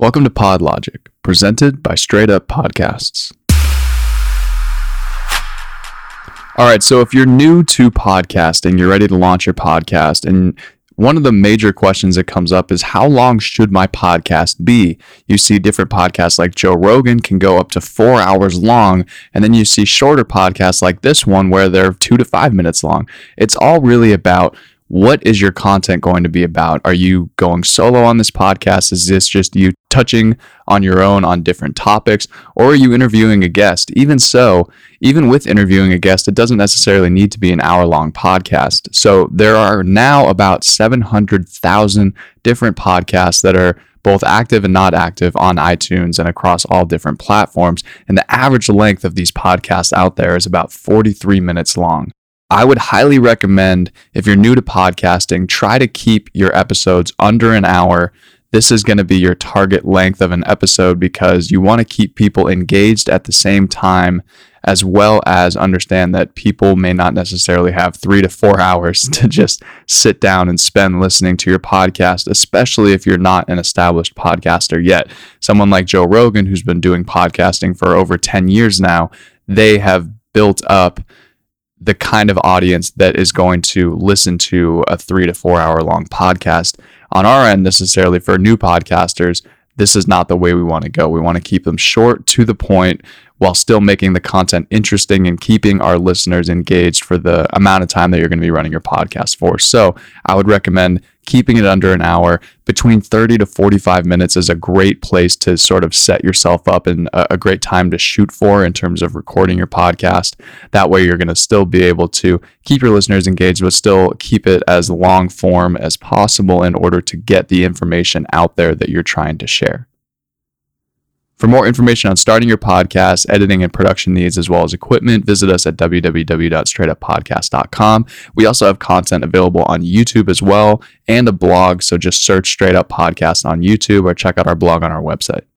Welcome to Pod Logic, presented by Straight Up Podcasts. All right, so if you're new to podcasting, you're ready to launch your podcast, and one of the major questions that comes up is, how long should my podcast be? You see different podcasts like Joe Rogan can go up to 4 hours long, and then you see shorter podcasts like this one where they're 2 to 5 minutes long. It's all really about, what is your content going to be about? Are you going solo on this podcast? Is this just you touching on your own on different topics? Or are you interviewing a guest? Even so, even with interviewing a guest, it doesn't necessarily need to be an hour-long podcast. So there are now about 700,000 different podcasts that are both active and not active on iTunes and across all different platforms. And the average length of these podcasts out there is about 43 minutes long. I would highly recommend, if you're new to podcasting, try to keep your episodes under an hour. This is going to be your target length of an episode because you want to keep people engaged at the same time, as well as understand that people may not necessarily have 3 to 4 hours to just sit down and spend listening to your podcast, especially if you're not an established podcaster yet. Someone like Joe Rogan, who's been doing podcasting for over 10 years now, they have built up the kind of audience that is going to listen to a 3 to 4 hour long podcast. On our end, necessarily for new podcasters, this is not the way we want to go. We want to keep them short, to the point, while still making the content interesting and keeping our listeners engaged for the amount of time that you're going to be running your podcast for. So I would recommend keeping it under an hour. Between 30 to 45 minutes is a great place to sort of set yourself up, and a great time to shoot for in terms of recording your podcast. That way you're going to still be able to keep your listeners engaged, but still keep it as long form as possible in order to get the information out there that you're trying to share. For more information on starting your podcast, editing and production needs, as well as equipment, visit us at www.straightuppodcast.com. We also have content available on YouTube as well, and a blog, so just search Straight Up Podcast on YouTube or check out our blog on our website.